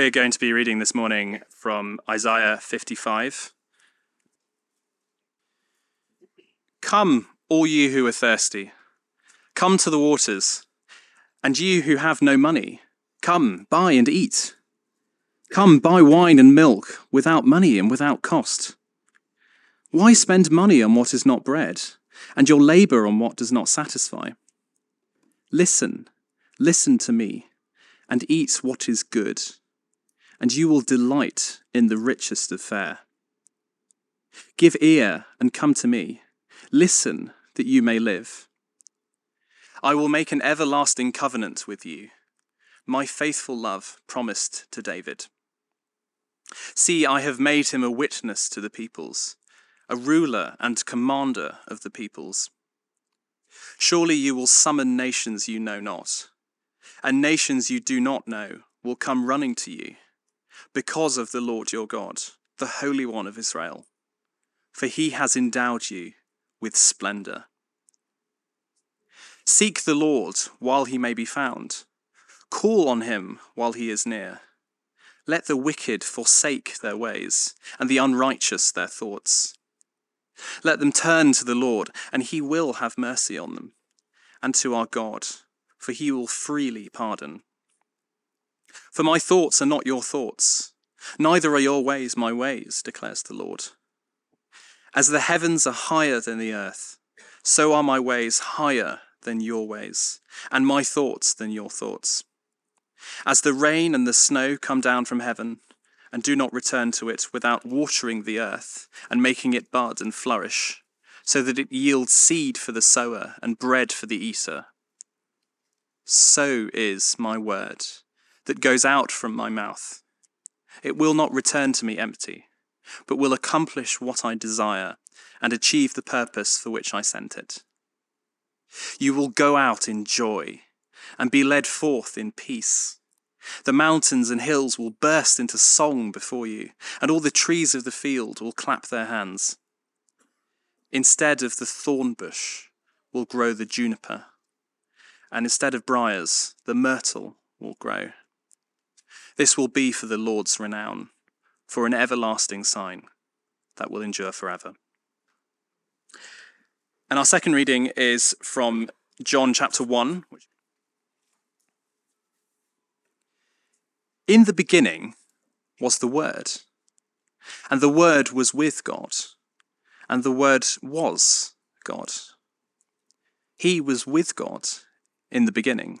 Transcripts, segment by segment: We're going to be reading this morning from Isaiah 55. Come, all you who are thirsty, come to the waters, and you who have no money, come, buy and eat. Come, buy wine and milk without money and without cost. Why spend money on what is not bread, and your labour on what does not satisfy? Listen to me, and eat what is good, and you will delight in the richest of fare. Give ear and come to me. Listen that you may live. I will make an everlasting covenant with you, my faithful love promised to David. See, I have made him a witness to the peoples, a ruler and commander of the peoples. Surely you will summon nations you know not, and nations you do not know will come running to you, because of the Lord your God, the Holy One of Israel, for he has endowed you with splendor. Seek the Lord while he may be found. Call on him while he is near. Let the wicked forsake their ways, and the unrighteous their thoughts. Let them turn to the Lord, and he will have mercy on them, and to our God, for he will freely pardon. For my thoughts are not your thoughts, neither are your ways my ways, declares the Lord. As the heavens are higher than the earth, so are my ways higher than your ways, and my thoughts than your thoughts. As the rain and the snow come down from heaven, and do not return to it without watering the earth and making it bud and flourish, so that it yields seed for the sower and bread for the eater, so is my word that goes out from my mouth. It will not return to me empty, but will accomplish what I desire and achieve the purpose for which I sent it. You will go out in joy and be led forth in peace. The mountains and hills will burst into song before you, and all the trees of the field will clap their hands. Instead of the thorn bush will grow the juniper, and instead of briars, the myrtle will grow. This will be for the Lord's renown, for an everlasting sign that will endure forever. And our second reading is from John chapter 1. In the beginning was the Word, and the Word was with God, and the Word was God. He was with God in the beginning.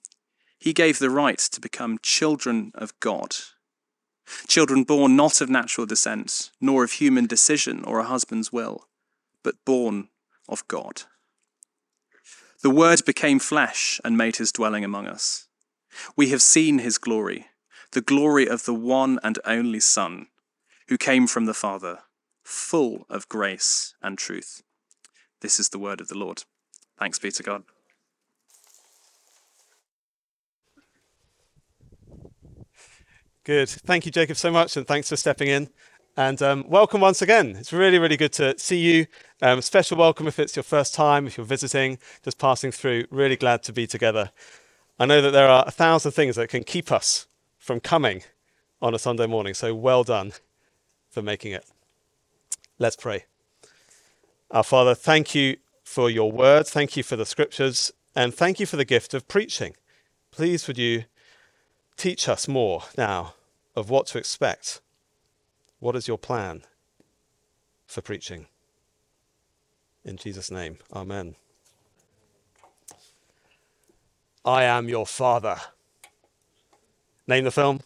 he gave the right to become children of God. Children born not of natural descent, nor of human decision or a husband's will, but born of God. The Word became flesh and made his dwelling among us. We have seen his glory, the glory of the one and only Son, who came from the Father, full of grace and truth. This is the word of the Lord. Thanks be to God. Good. Thank you, Jacob, so much, and thanks for stepping in. And welcome once again. It's really, really good to see you. A special welcome if it's your first time, if you're visiting, just passing through. Really glad to be together. I know that there are 1,000 things that can keep us from coming on a Sunday morning, so well done for making it. Let's pray. Our Father, thank you for your word, thank you for the scriptures, and thank you for the gift of preaching. Please would you teach us more now of what to expect What is your plan for preaching? In Jesus' name, amen. I Am Your Father. Name the film.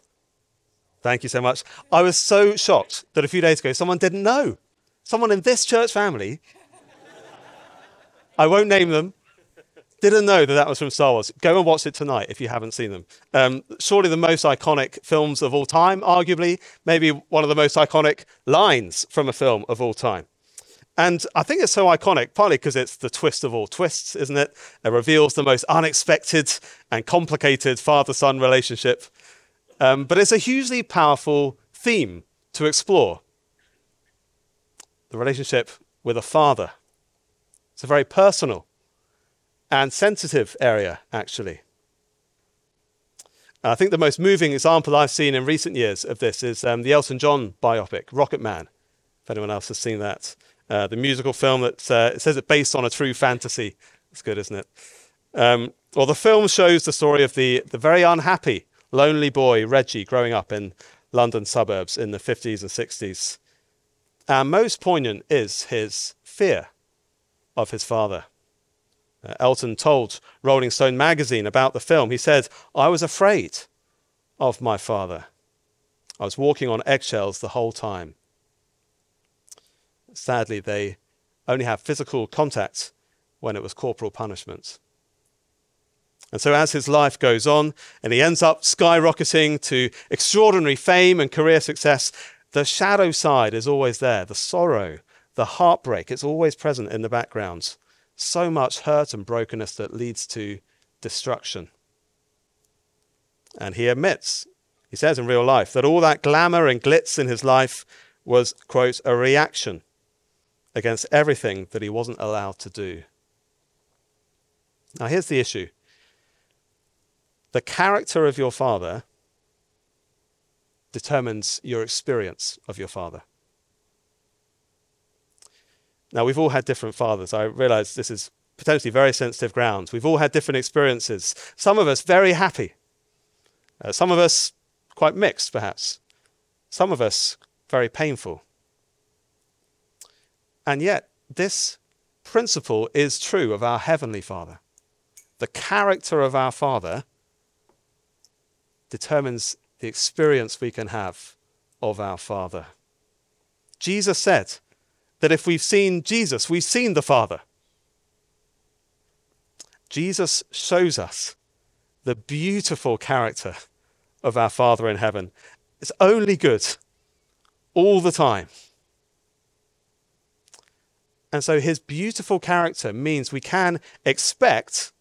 Thank you so much. I was so shocked that a few days ago someone didn't know. Someone in this church family, I won't name them, didn't know that that was from Star Wars. Go and watch it tonight if you haven't seen them. Surely the most iconic films of all time, arguably, maybe one of the most iconic lines from a film of all time. And I think it's so iconic, partly because it's the twist of all twists, isn't it? It reveals the most unexpected and complicated father-son relationship. But it's a hugely powerful theme to explore. The relationship with a father. It's a very personal and sensitive area, actually. I think the most moving example I've seen in recent years of this is the Elton John biopic, Rocket Man, if anyone else has seen that. The musical film that it says it's based on a true fantasy. It's good, isn't it? Well, the film shows the story of the very unhappy, lonely boy, Reggie, growing up in London suburbs in the 50s and 60s. And most poignant is his fear of his father. Elton told Rolling Stone magazine about the film. He said, "I was afraid of my father. I was walking on eggshells the whole time." Sadly, they only have physical contact when it was corporal punishment. And so as his life goes on and he ends up skyrocketing to extraordinary fame and career success, the shadow side is always there. The sorrow, the heartbreak, it's always present in the background. So much hurt and brokenness that leads to destruction. And he admits, he says in real life, that all that glamour and glitz in his life was, quote, a reaction against everything that he wasn't allowed to do. Now, here's the issue. The character of your father determines your experience of your father. Now, we've all had different fathers. I realize this is potentially very sensitive ground. We've all had different experiences. Some of us very happy. Some of us quite mixed, perhaps. Some of us very painful. And yet, this principle is true of our Heavenly Father. The character of our Father determines the experience we can have of our Father. Jesus said that if we've seen Jesus, we've seen the Father. Jesus shows us the beautiful character of our Father in heaven. It's only good all the time. And so his beautiful character means we can expect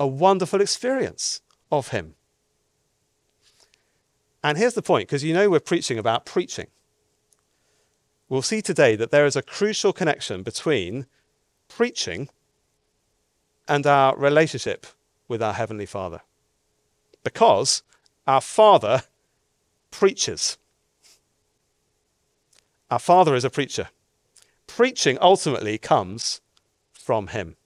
a wonderful experience of him. And here's the point, because you know we're preaching about preaching. We'll see today that there is a crucial connection between preaching and our relationship with our Heavenly Father. Because our Father preaches. Our Father is a preacher. Preaching ultimately comes from him.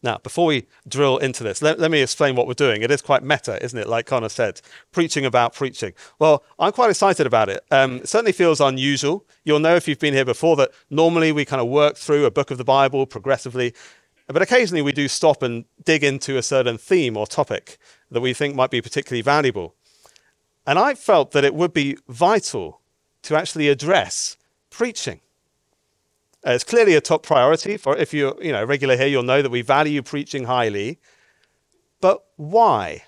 Now, before we drill into this, let me explain what we're doing. It is quite meta, isn't it? Like Connor said, preaching about preaching. Well, I'm quite excited about it. It certainly feels unusual. You'll know if you've been here before that normally we kind of work through a book of the Bible progressively, but occasionally we do stop and dig into a certain theme or topic that we think might be particularly valuable. And I felt that it would be vital to actually address preaching. It's clearly a top priority. For if you're regular here, you'll know that we value preaching highly. But why?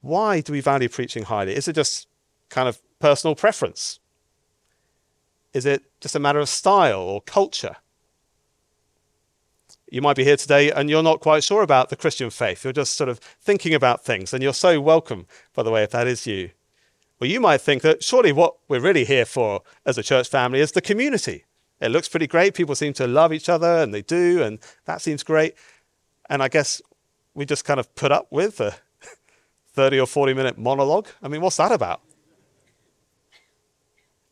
Why do we value preaching highly? Is it just kind of personal preference? Is it just a matter of style or culture? You might be here today and you're not quite sure about the Christian faith. You're just sort of thinking about things, and you're so welcome, by the way, if that is you. Well, you might think that surely what we're really here for as a church family is the community. It looks pretty great. People seem to love each other, and they do, and that seems great. And I guess we just kind of put up with a 30 or 40-minute monologue. I mean, what's that about?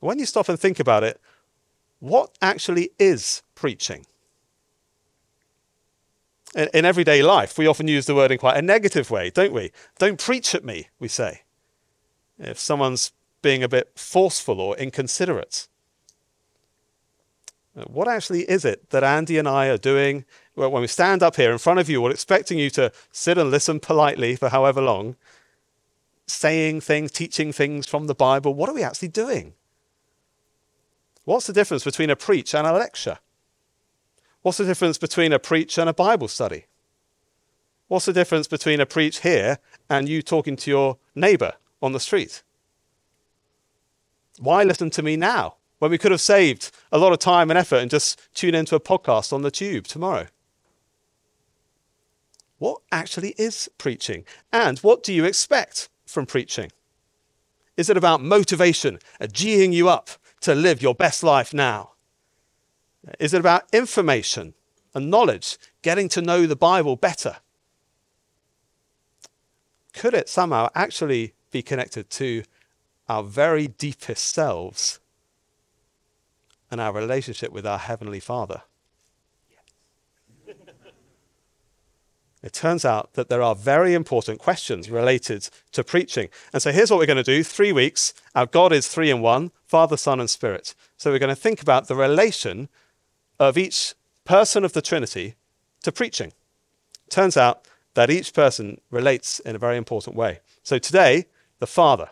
When you stop and think about it, what actually is preaching? In everyday life, we often use the word in quite a negative way, don't we? Don't preach at me, we say. if someone's being a bit forceful or inconsiderate. What actually is it that Andy and I are doing? Well, when we stand up here in front of you, we're expecting you to sit and listen politely for however long, saying things, teaching things from the Bible. What are we actually doing? What's the difference between a preach and a lecture? What's the difference between a preach and a Bible study? What's the difference between a preach here and you talking to your neighbour on the street? Why listen to me now, when we could have saved a lot of time and effort and just tune into a podcast on the tube tomorrow? What actually is preaching? And what do you expect from preaching? Is it about motivation, geeing you up to live your best life now? Is it about information and knowledge, getting to know the Bible better? Could it somehow actually be connected to our very deepest selves and our relationship with our Heavenly Father? Yes. It turns out that there are very important questions related to preaching. And so here's what we're going to do. 3 weeks. Our God is three in one, Father, Son, and Spirit. So we're going to think about the relation of each person of the Trinity to preaching. Turns out that each person relates in a very important way. So today, the Father.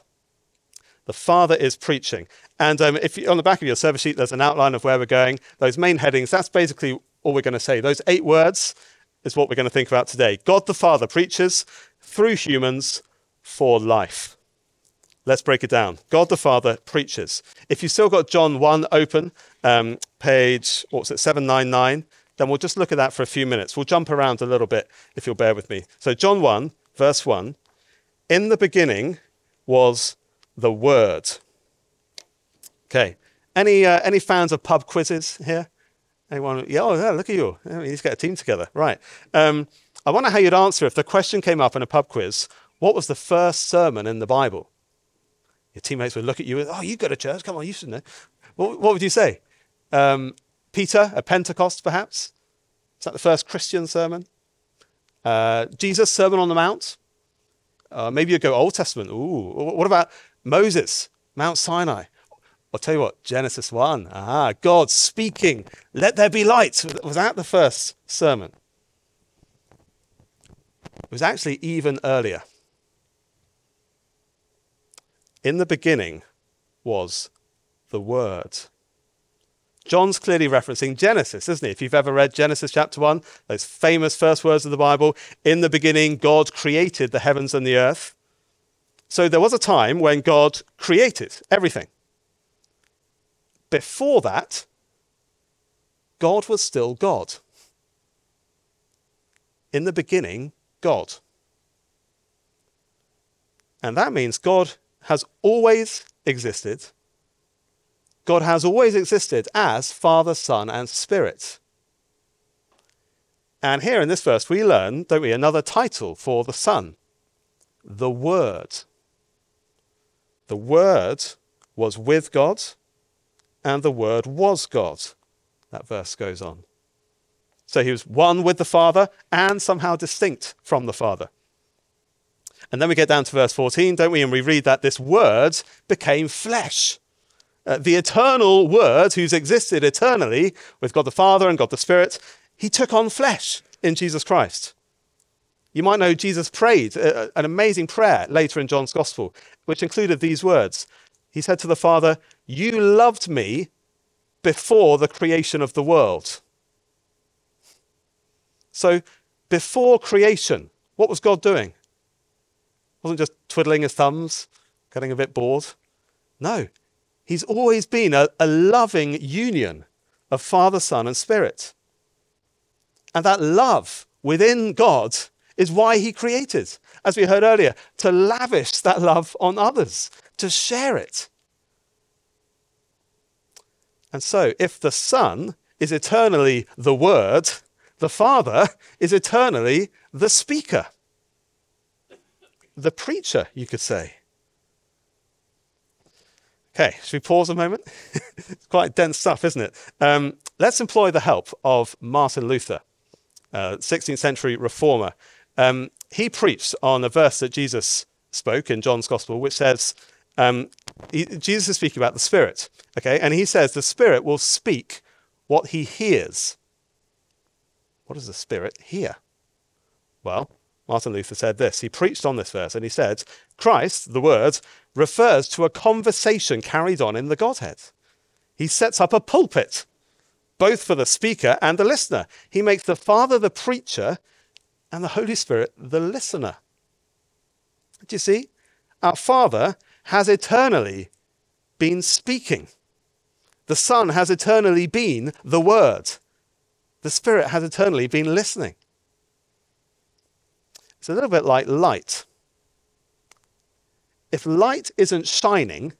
The Father is preaching. And if you, on the back of your service sheet, there's an outline of where we're going. Those main headings, that's basically all we're going to say. Those 8 words is what we're going to think about today. God the Father preaches through humans for life. Let's break it down. God the Father preaches. If you've still got John 1 open, page 799, then we'll just look at that for a few minutes. We'll jump around a little bit if you'll bear with me. So John 1, verse 1, in the beginning was the Word. Okay. Any fans of pub quizzes here? Anyone? Yeah, oh, yeah, look at you. We need to get a team together. Right. I wonder how you'd answer if the question came up in a pub quiz, what was the first sermon in the Bible? Your teammates would look at you and, oh, you go to church. Come on, you should know. What would you say? Peter at Pentecost, perhaps? Is that the first Christian sermon? Jesus' Sermon on the Mount? Maybe you'd go Old Testament. Ooh. What about Moses, Mount Sinai? I'll tell you what, Genesis 1. Ah, God speaking, let there be light. Was that the first sermon? It was actually even earlier. In the beginning was the Word. John's clearly referencing Genesis, isn't he? If you've ever read Genesis chapter 1, those famous first words of the Bible, in the beginning God created the heavens and the earth. So there was a time when God created everything. Before that, God was still God. In the beginning, God. And that means God has always existed. God has always existed as Father, Son, and Spirit. And here in this verse, we learn, don't we, another title for the Son, the Word. The Word was with God, and the Word was God. That verse goes on. So he was one with the Father and somehow distinct from the Father. And then we get down to verse 14, don't we? And we read that this Word became flesh. The eternal Word, who's existed eternally with God the Father and God the Spirit, he took on flesh in Jesus Christ. You might know Jesus prayed an amazing prayer later in John's Gospel, which included these words. He said to the Father, "You loved me before the creation of the world." So before creation, what was God doing? Wasn't just twiddling his thumbs, getting a bit bored. No. He's always been a loving union of Father, Son, and Spirit. And that love within God is why he created, as we heard earlier, to lavish that love on others, to share it. And so if the Son is eternally the Word, the Father is eternally the speaker, the preacher, you could say. Okay, should we pause a moment? It's quite dense stuff, isn't it? Let's employ the help of Martin Luther, 16th century reformer. He preached on a verse that Jesus spoke in John's Gospel, which says, Jesus is speaking about the Spirit, okay? And he says the Spirit will speak what he hears. What does the Spirit hear? Well, Martin Luther said this. He preached on this verse and he said, Christ, the Word, refers to a conversation carried on in the Godhead. He sets up a pulpit, both for the speaker and the listener. He makes the Father the preacher and the Holy Spirit the listener. Do you see? Our Father has eternally been speaking. The Son has eternally been the Word. The Spirit has eternally been listening. It's a little bit like light. If light isn't shining,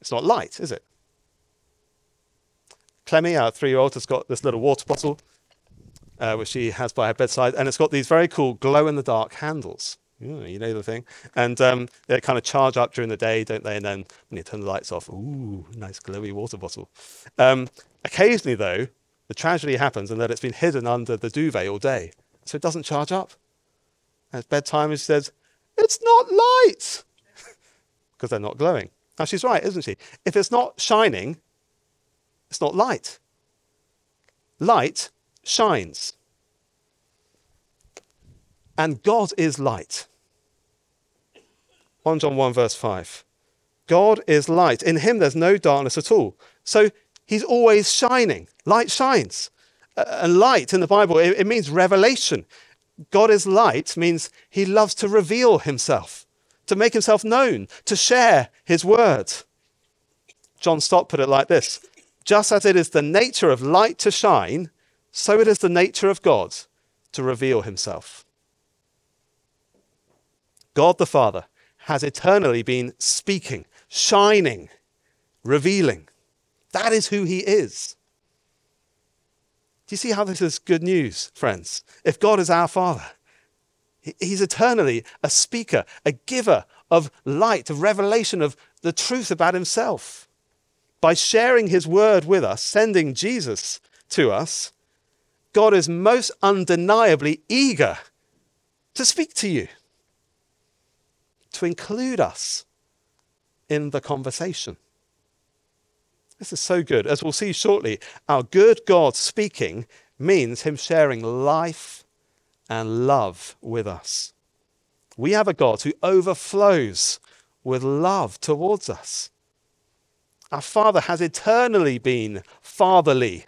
it's not light, is it? Clemmy, our 3-year-old, has got this little water bottle, which she has by her bedside, and it's got these very cool glow-in-the-dark handles. You know the thing. And they kind of charge up during the day, don't they? And then when you turn the lights off, ooh, nice glowy water bottle. Occasionally, though, the tragedy happens in that it's been hidden under the duvet all day, so it doesn't charge up. And it's bedtime, and she says, it's not light, because they're not glowing. Now, she's right, isn't she? If it's not shining, it's not light. Light shines. And God is light. 1 John 1 verse 5. God is light. In him there's no darkness at all. So he's always shining. Light shines. And light in the Bible, it means revelation. God is light means he loves to reveal himself, to make himself known, to share his word. John Stott put it like this. Just as it is the nature of light to shine, so it is the nature of God to reveal himself. God the Father has eternally been speaking, shining, revealing. That is who he is. Do you see how this is good news, friends? If God is our Father, he's eternally a speaker, a giver of light, a revelation of the truth about himself. By sharing his word with us, sending Jesus to us, God is most undeniably eager to speak to you, to include us in the conversation. This is so good. As we'll see shortly, our good God speaking means him sharing life and love with us. We have a God who overflows with love towards us. Our Father has eternally been fatherly,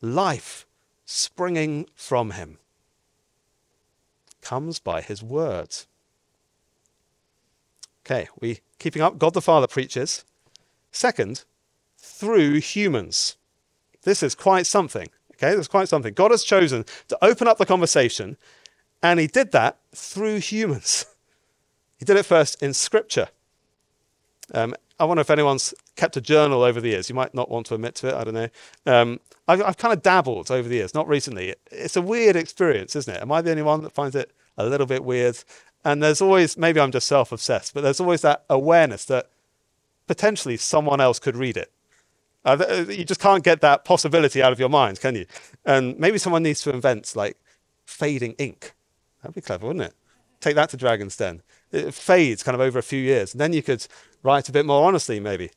life springing from him comes by his word. Okay, we keeping up. God the Father preaches. Second, through humans. This is quite something. Okay, this is quite something. God has chosen to open up the conversation, and he did that through humans. He did it first in Scripture. I wonder if anyone's kept a journal over the years. You might not want to admit to it. I don't know. I've kind of dabbled over the years, not recently. It's a weird experience, isn't it? Am I the only one that finds it a little bit weird? And there's always, maybe I'm just self-obsessed, but there's always that awareness that potentially someone else could read it. You just can't get that possibility out of your mind, can you? And maybe someone needs to invent like fading ink. That'd be clever, wouldn't it? Take that to Dragon's Den. It fades kind of over a few years. And then you could write a bit more honestly, maybe.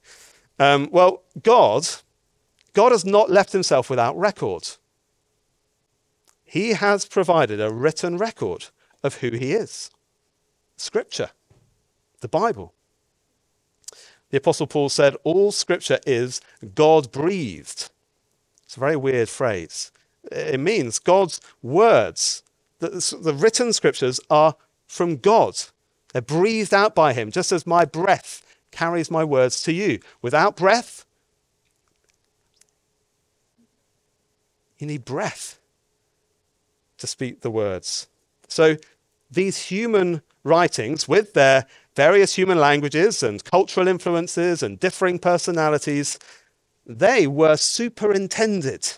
Well, God has not left himself without record. He has provided a written record of who he is. Scripture, the Bible. The Apostle Paul said, all Scripture is God-breathed. It's a very weird phrase. It means God's words, the written Scriptures are from God. They're breathed out by him, just as my breath carries my words to you. Without breath, you need breath to speak the words. So these human writings, with their various human languages and cultural influences and differing personalities, they were superintended,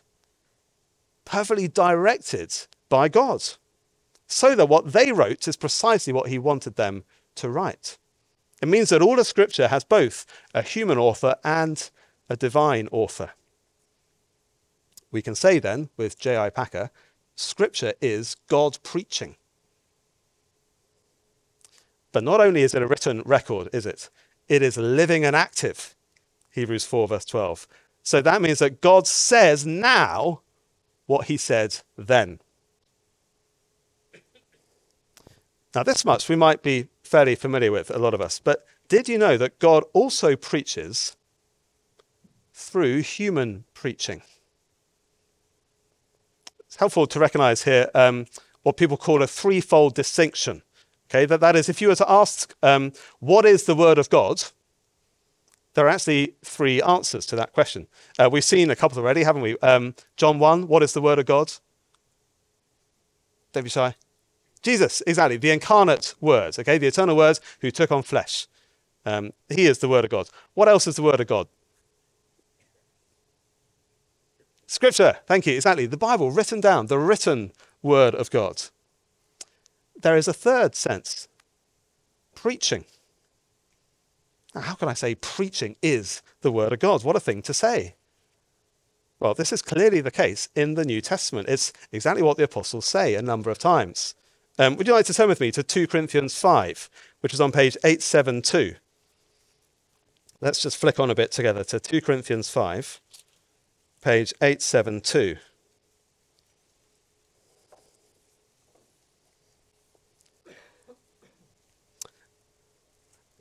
perfectly directed by God, so that what they wrote is precisely what he wanted them to write. It means that all of Scripture has both a human author and a divine author. We can say then, with J.I. Packer, Scripture is God preaching. But not only is it a written record, is it? It is living and active. Hebrews 4, verse 12. So that means that God says now what he said then. Now, this much we might be fairly familiar with, a lot of us. But did you know that God also preaches through human preaching? It's helpful to recognize here what people call a threefold distinction. Okay, that is, if you were to ask, what is the word of God? There are actually three answers to that question. We've seen a couple already, haven't we? John 1, what is the word of God? Don't be shy. Jesus, exactly, the incarnate word, okay, the eternal word who took on flesh. He is the word of God. What else is the word of God? Scripture, thank you, exactly. The Bible written down, the written word of God. There is a third sense, preaching. Now, how can I say preaching is the word of God? What a thing to say. Well, this is clearly the case in the New Testament. It's exactly what the apostles say a number of times. Would you like to turn with me to 2 Corinthians 5, which is on page 872? Let's just flick on a bit together to 2 Corinthians 5, page 872.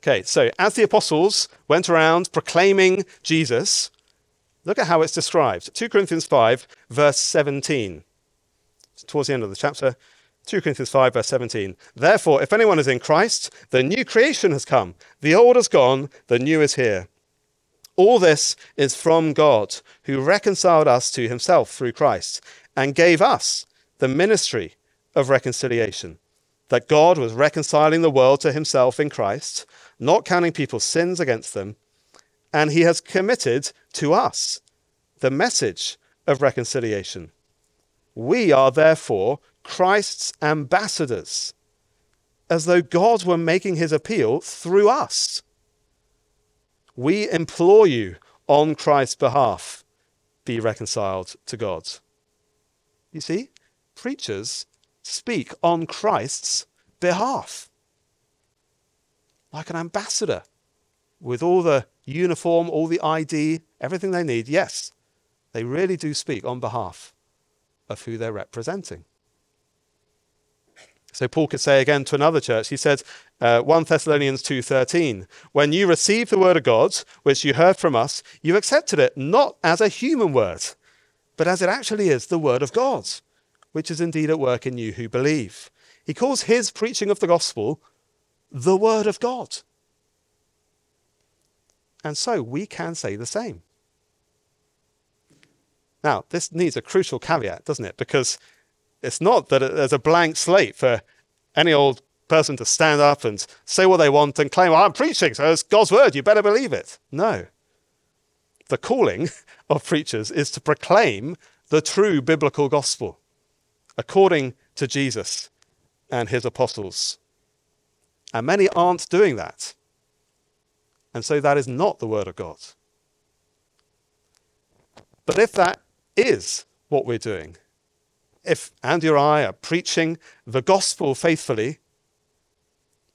Okay, so as the apostles went around proclaiming Jesus, look at how it's described. 2 Corinthians 5, verse 17. It's towards the end of the chapter. 2 Corinthians 5, verse 17. Therefore, if anyone is in Christ, the new creation has come. The old has gone, the new is here. All this is from God, who reconciled us to himself through Christ and gave us the ministry of reconciliation, that God was reconciling the world to himself in Christ, not counting people's sins against them, and he has committed to us the message of reconciliation. We are therefore Christ's ambassadors, as though God were making his appeal through us. We implore you on Christ's behalf, be reconciled to God. You see, preachers speak on Christ's behalf, like an ambassador, with all the uniform, all the ID, everything they need. Yes, they really do speak on behalf of who they're representing. So Paul could say again to another church, he said, 1 Thessalonians 2:13, when you received the word of God, which you heard from us, you accepted it not as a human word, but as it actually is the word of God, which is indeed at work in you who believe. He calls his preaching of the gospel the word of God. And so we can say the same. Now, this needs a crucial caveat, doesn't it? Because it's not that there's a blank slate for any old person to stand up and say what they want and claim, well, I'm preaching, so it's God's word, you better believe it. No. The calling of preachers is to proclaim the true biblical gospel according to Jesus and his apostles. And many aren't doing that. And so that is not the word of God. But if that is what we're doing, if Andy or I are preaching the gospel faithfully,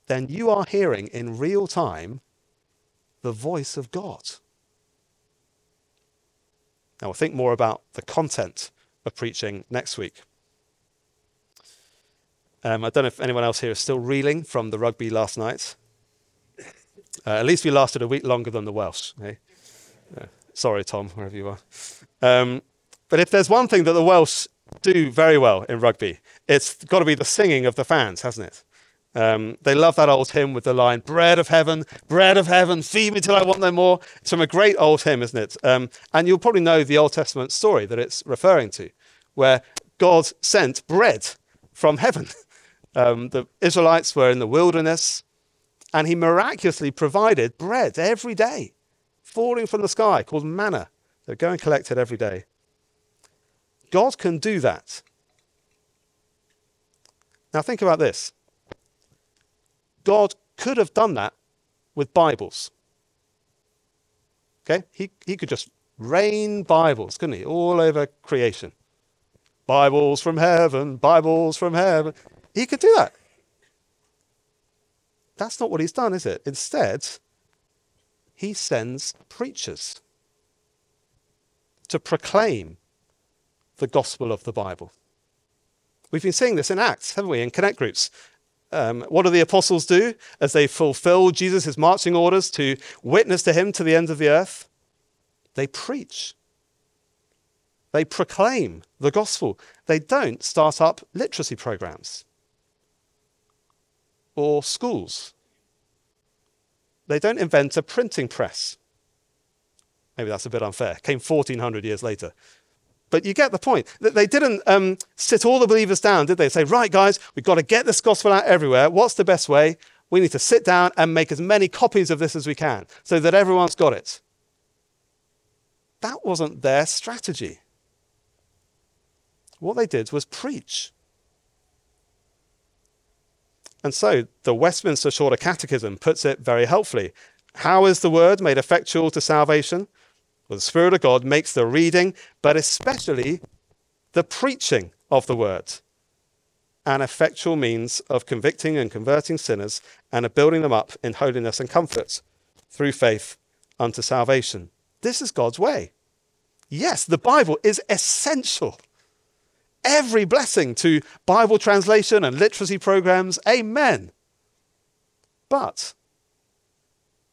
then you are hearing in real time the voice of God. Now we'll think more about the content of preaching next week. I don't know if anyone else here is still reeling from the rugby last night. At least we lasted a week longer than the Welsh. Eh? Sorry, Tom, wherever you are. But if there's one thing that the Welsh do very well in rugby, it's got to be the singing of the fans, hasn't it? They love that old hymn with the line, bread of heaven, feed me till I want no more. It's from a great old hymn, isn't it? And you'll probably know the Old Testament story that it's referring to, where God sent bread from heaven. The Israelites were in the wilderness, and he miraculously provided bread every day, falling from the sky, called manna. They'd go and collect it every day. God can do that. Now think about this. God could have done that with Bibles. Okay? He could just rain Bibles, couldn't he? All over creation. Bibles from heaven, Bibles from heaven. He could do that. That's not what he's done, is it? Instead, he sends preachers to proclaim the gospel of the Bible. We've been seeing this in Acts, haven't we, in connect groups. What do the apostles do as they fulfill Jesus' marching orders to witness to him to the ends of the earth? They preach. They proclaim the gospel. They don't start up literacy programs or schools. They don't invent a printing press. Maybe that's a bit unfair. Came 1,400 years later. But you get the point. They didn't sit all the believers down, did they? Say, right, guys, we've got to get this gospel out everywhere. What's the best way? We need to sit down and make as many copies of this as we can so that everyone's got it. That wasn't their strategy. What they did was preach. And so the Westminster Shorter Catechism puts it very helpfully. How is the word made effectual to salvation? Well, the Spirit of God makes the reading, but especially the preaching of the word an effectual means of convicting and converting sinners and of building them up in holiness and comfort through faith unto salvation. This is God's way. Yes, the Bible is essential. Every blessing to Bible translation and literacy programs, amen. But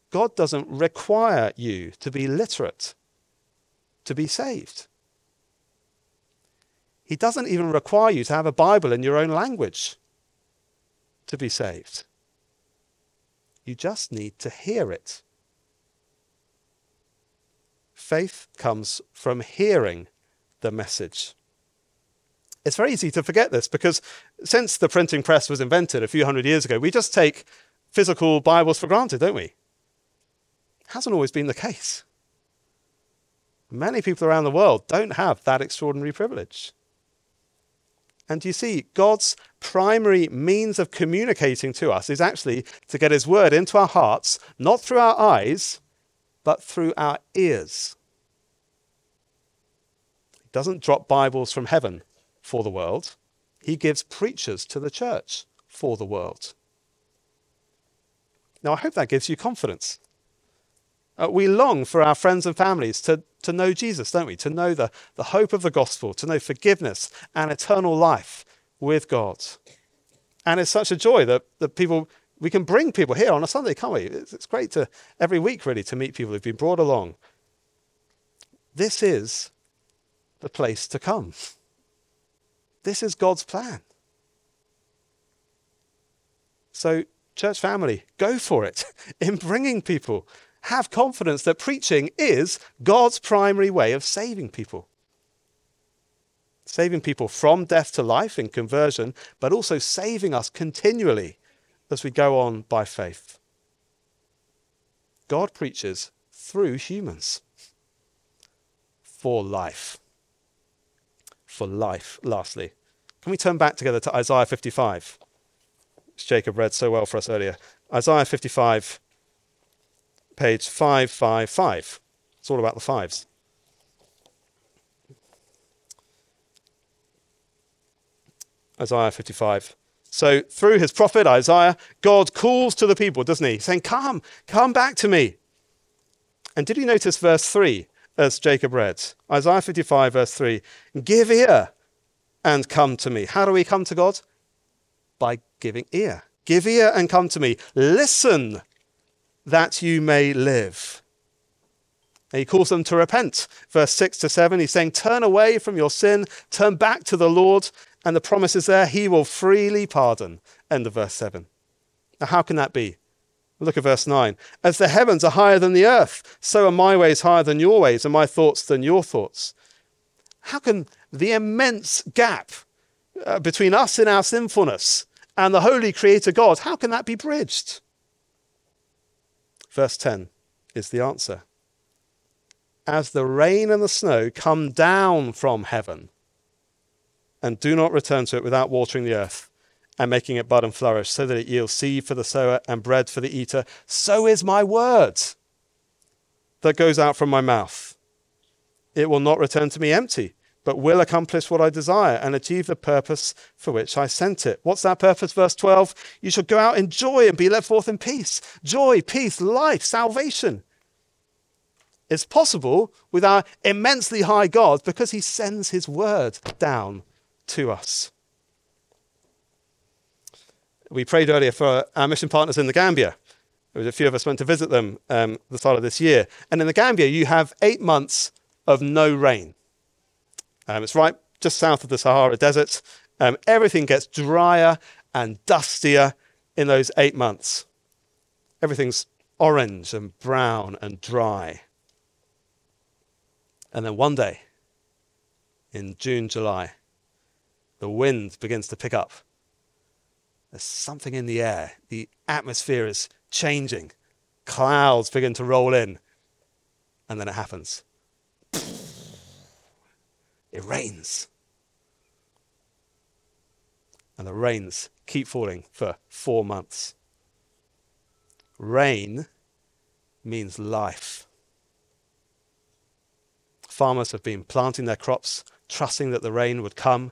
God doesn't require you to be literate to be saved. He doesn't even require you to have a Bible in your own language to be saved. You just need to hear it. Faith comes from hearing the message. It's very easy to forget this because since the printing press was invented a few hundred years ago, we just take physical Bibles for granted, don't we? It hasn't always been the case. Many people around the world don't have that extraordinary privilege. And you see, God's primary means of communicating to us is actually to get his word into our hearts, not through our eyes, but through our ears. He doesn't drop Bibles from heaven for the world. He gives preachers to the church for the world. Now, I hope that gives you confidence. We long for our friends and families to know Jesus, don't we? To know the hope of the gospel, to know forgiveness and eternal life with God. And it's such a joy that people, we can bring people here on a Sunday, can't we? It's great to every week, really, to meet people who've been brought along. This is the place to come. This is God's plan. So, church family, go for it in bringing people. Have confidence that preaching is God's primary way of saving people. Saving people from death to life in conversion, but also saving us continually as we go on by faith. God preaches through humans for life. For life, lastly. Can we turn back together to Isaiah 55? Which Jacob read so well for us earlier. Isaiah 55, page 555. It's all about the fives. Isaiah 55. So through his prophet Isaiah, God calls to the people, doesn't he? Saying, come back to me. And did you notice verse 3? As Jacob read, Isaiah 55, verse 3, give ear and come to me. How do we come to God? By giving ear. Give ear and come to me. Listen that you may live. And he calls them to repent. Verse 6 to 7, he's saying, turn away from your sin, turn back to the Lord. And the promise is there, he will freely pardon. End of verse 7. Now, how can that be? Look at verse 9. As the heavens are higher than the earth, so are my ways higher than your ways, and my thoughts than your thoughts. How can the immense gap between us in our sinfulness and the holy creator God, how can that be bridged? Verse 10 is the answer. As the rain and the snow come down from heaven and do not return to it without watering the earth, and making it bud and flourish, so that it yields seed for the sower and bread for the eater, so is my word that goes out from my mouth. It will not return to me empty, but will accomplish what I desire and achieve the purpose for which I sent it. What's that purpose? Verse 12, you shall go out in joy and be led forth in peace. Joy, peace, life, salvation. It's possible with our immensely high God because he sends his word down to us. We prayed earlier for our mission partners in the Gambia. There was a few of us went to visit them the start of this year. And in the Gambia, you have 8 months of no rain. It's right just south of the Sahara Desert. Everything gets drier and dustier in those 8 months. Everything's orange and brown and dry. And then one day, in June, July, the wind begins to pick up. There's something in the air. The atmosphere is changing. Clouds begin to roll in. And then it happens. It rains. And the rains keep falling for 4 months. Rain means life. Farmers have been planting their crops, trusting that the rain would come.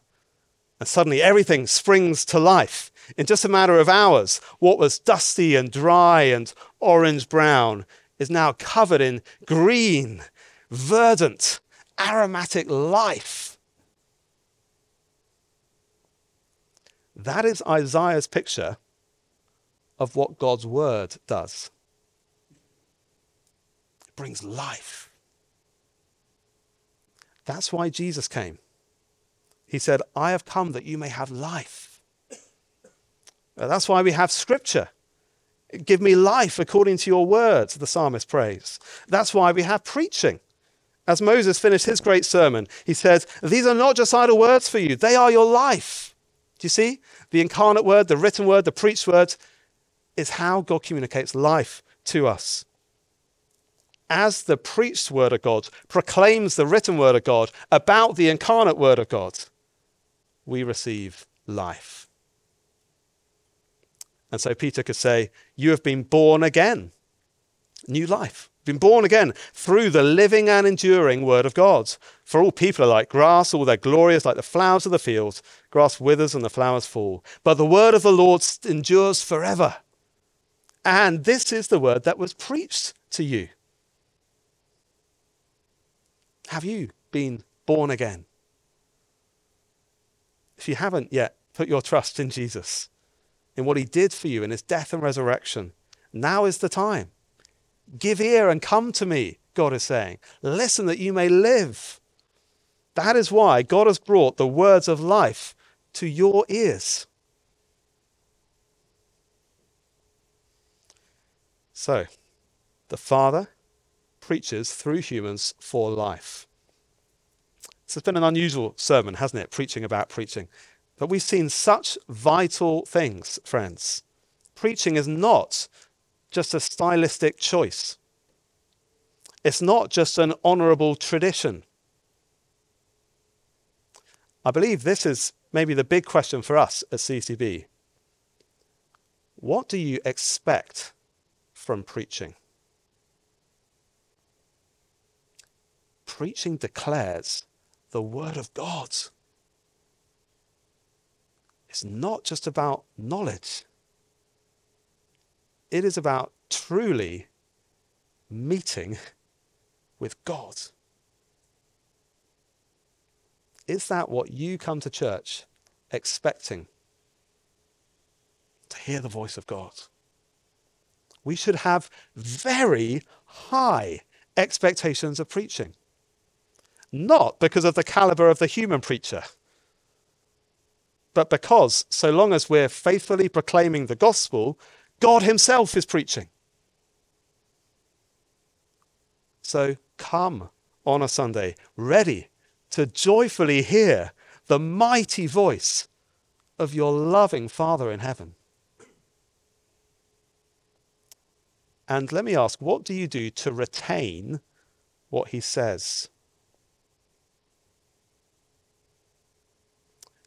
And suddenly everything springs to life. In just a matter of hours, what was dusty and dry and orange-brown is now covered in green, verdant, aromatic life. That is Isaiah's picture of what God's word does. It brings life. That's why Jesus came. He said, I have come that you may have life. That's why we have scripture. Give me life according to your words, the psalmist prays. That's why we have preaching. As Moses finished his great sermon, he says, these are not just idle words for you. They are your life. Do you see? The incarnate word, the written word, the preached word is how God communicates life to us. As the preached word of God proclaims the written word of God about the incarnate word of God, we receive life. And so Peter could say, you have been born again. New life. Been born again through the living and enduring word of God. For all people are like grass, all their glory is like the flowers of the field. Grass withers and the flowers fall. But the word of the Lord endures forever. And this is the word that was preached to you. Have you been born again? If you haven't yet, put your trust in Jesus, in what he did for you in his death and resurrection. Now is the time. Give ear and come to me, God is saying. Listen that you may live. That is why God has brought the words of life to your ears. So, the Father preaches through humans for life. This has been an unusual sermon, hasn't it? Preaching about preaching. But we've seen such vital things, friends. Preaching is not just a stylistic choice. It's not just an honourable tradition. I believe this is maybe the big question for us at CCB. What do you expect from preaching? Preaching declares the word of God. It's not just about knowledge. It is about truly meeting with God. Is that what you come to church expecting? To hear the voice of God. We should have very high expectations of preaching. Not because of the caliber of the human preacher, but because so long as we're faithfully proclaiming the gospel, God himself is preaching. So come on a Sunday, ready to joyfully hear the mighty voice of your loving Father in heaven. And let me ask, what do you do to retain what he says?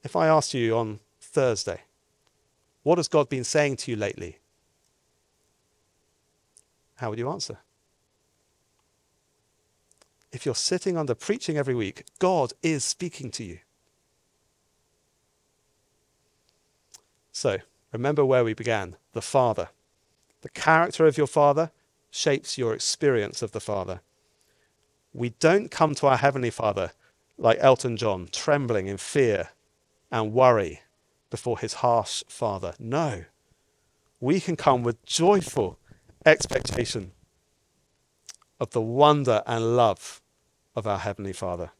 If I asked you on Thursday, what has God been saying to you lately? How would you answer? if you're sitting under preaching every week, God is speaking to you. So, remember where we began, the Father. The character of your Father shapes your experience of the Father. We don't come to our Heavenly Father like Elton John, trembling in fear and worry before his harsh Father. No, we can come with joyful expectation of the wonder and love of our Heavenly Father.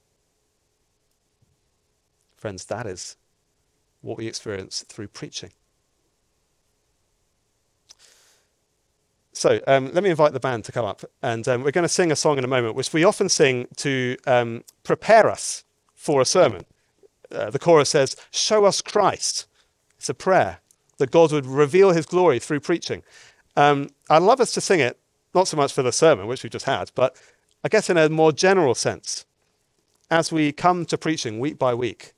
Friends, that is what we experience through preaching. So let me invite the band to come up, and we're going to sing a song in a moment, which we often sing to prepare us for a sermon. The chorus says, "Show us Christ." It's a prayer that God would reveal his glory through preaching. I'd love us to sing it, not so much for the sermon, which we just had, but I guess in a more general sense. As we come to preaching week by week,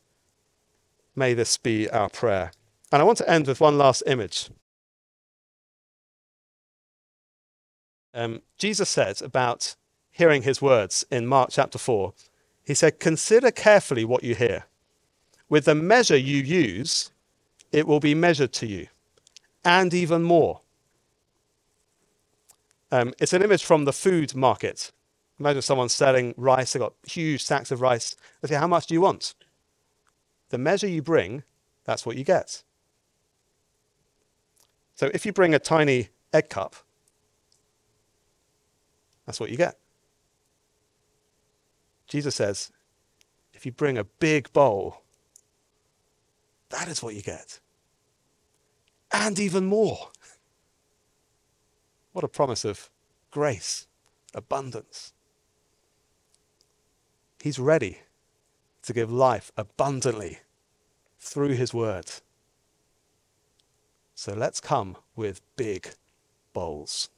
may this be our prayer. And I want to end with one last image. Jesus said about hearing his words in Mark chapter 4, he said, "Consider carefully what you hear. With the measure you use, it will be measured to you, and even more." It's an image from the food market. Imagine someone selling rice, they've got huge sacks of rice. They say, "How much do you want?" The measure you bring, that's what you get. So if you bring a tiny egg cup, that's what you get. Jesus says, if you bring a big bowl, that is what you get. And even more. What a promise of grace, abundance. He's ready to give life abundantly through his word. So let's come with big bowls.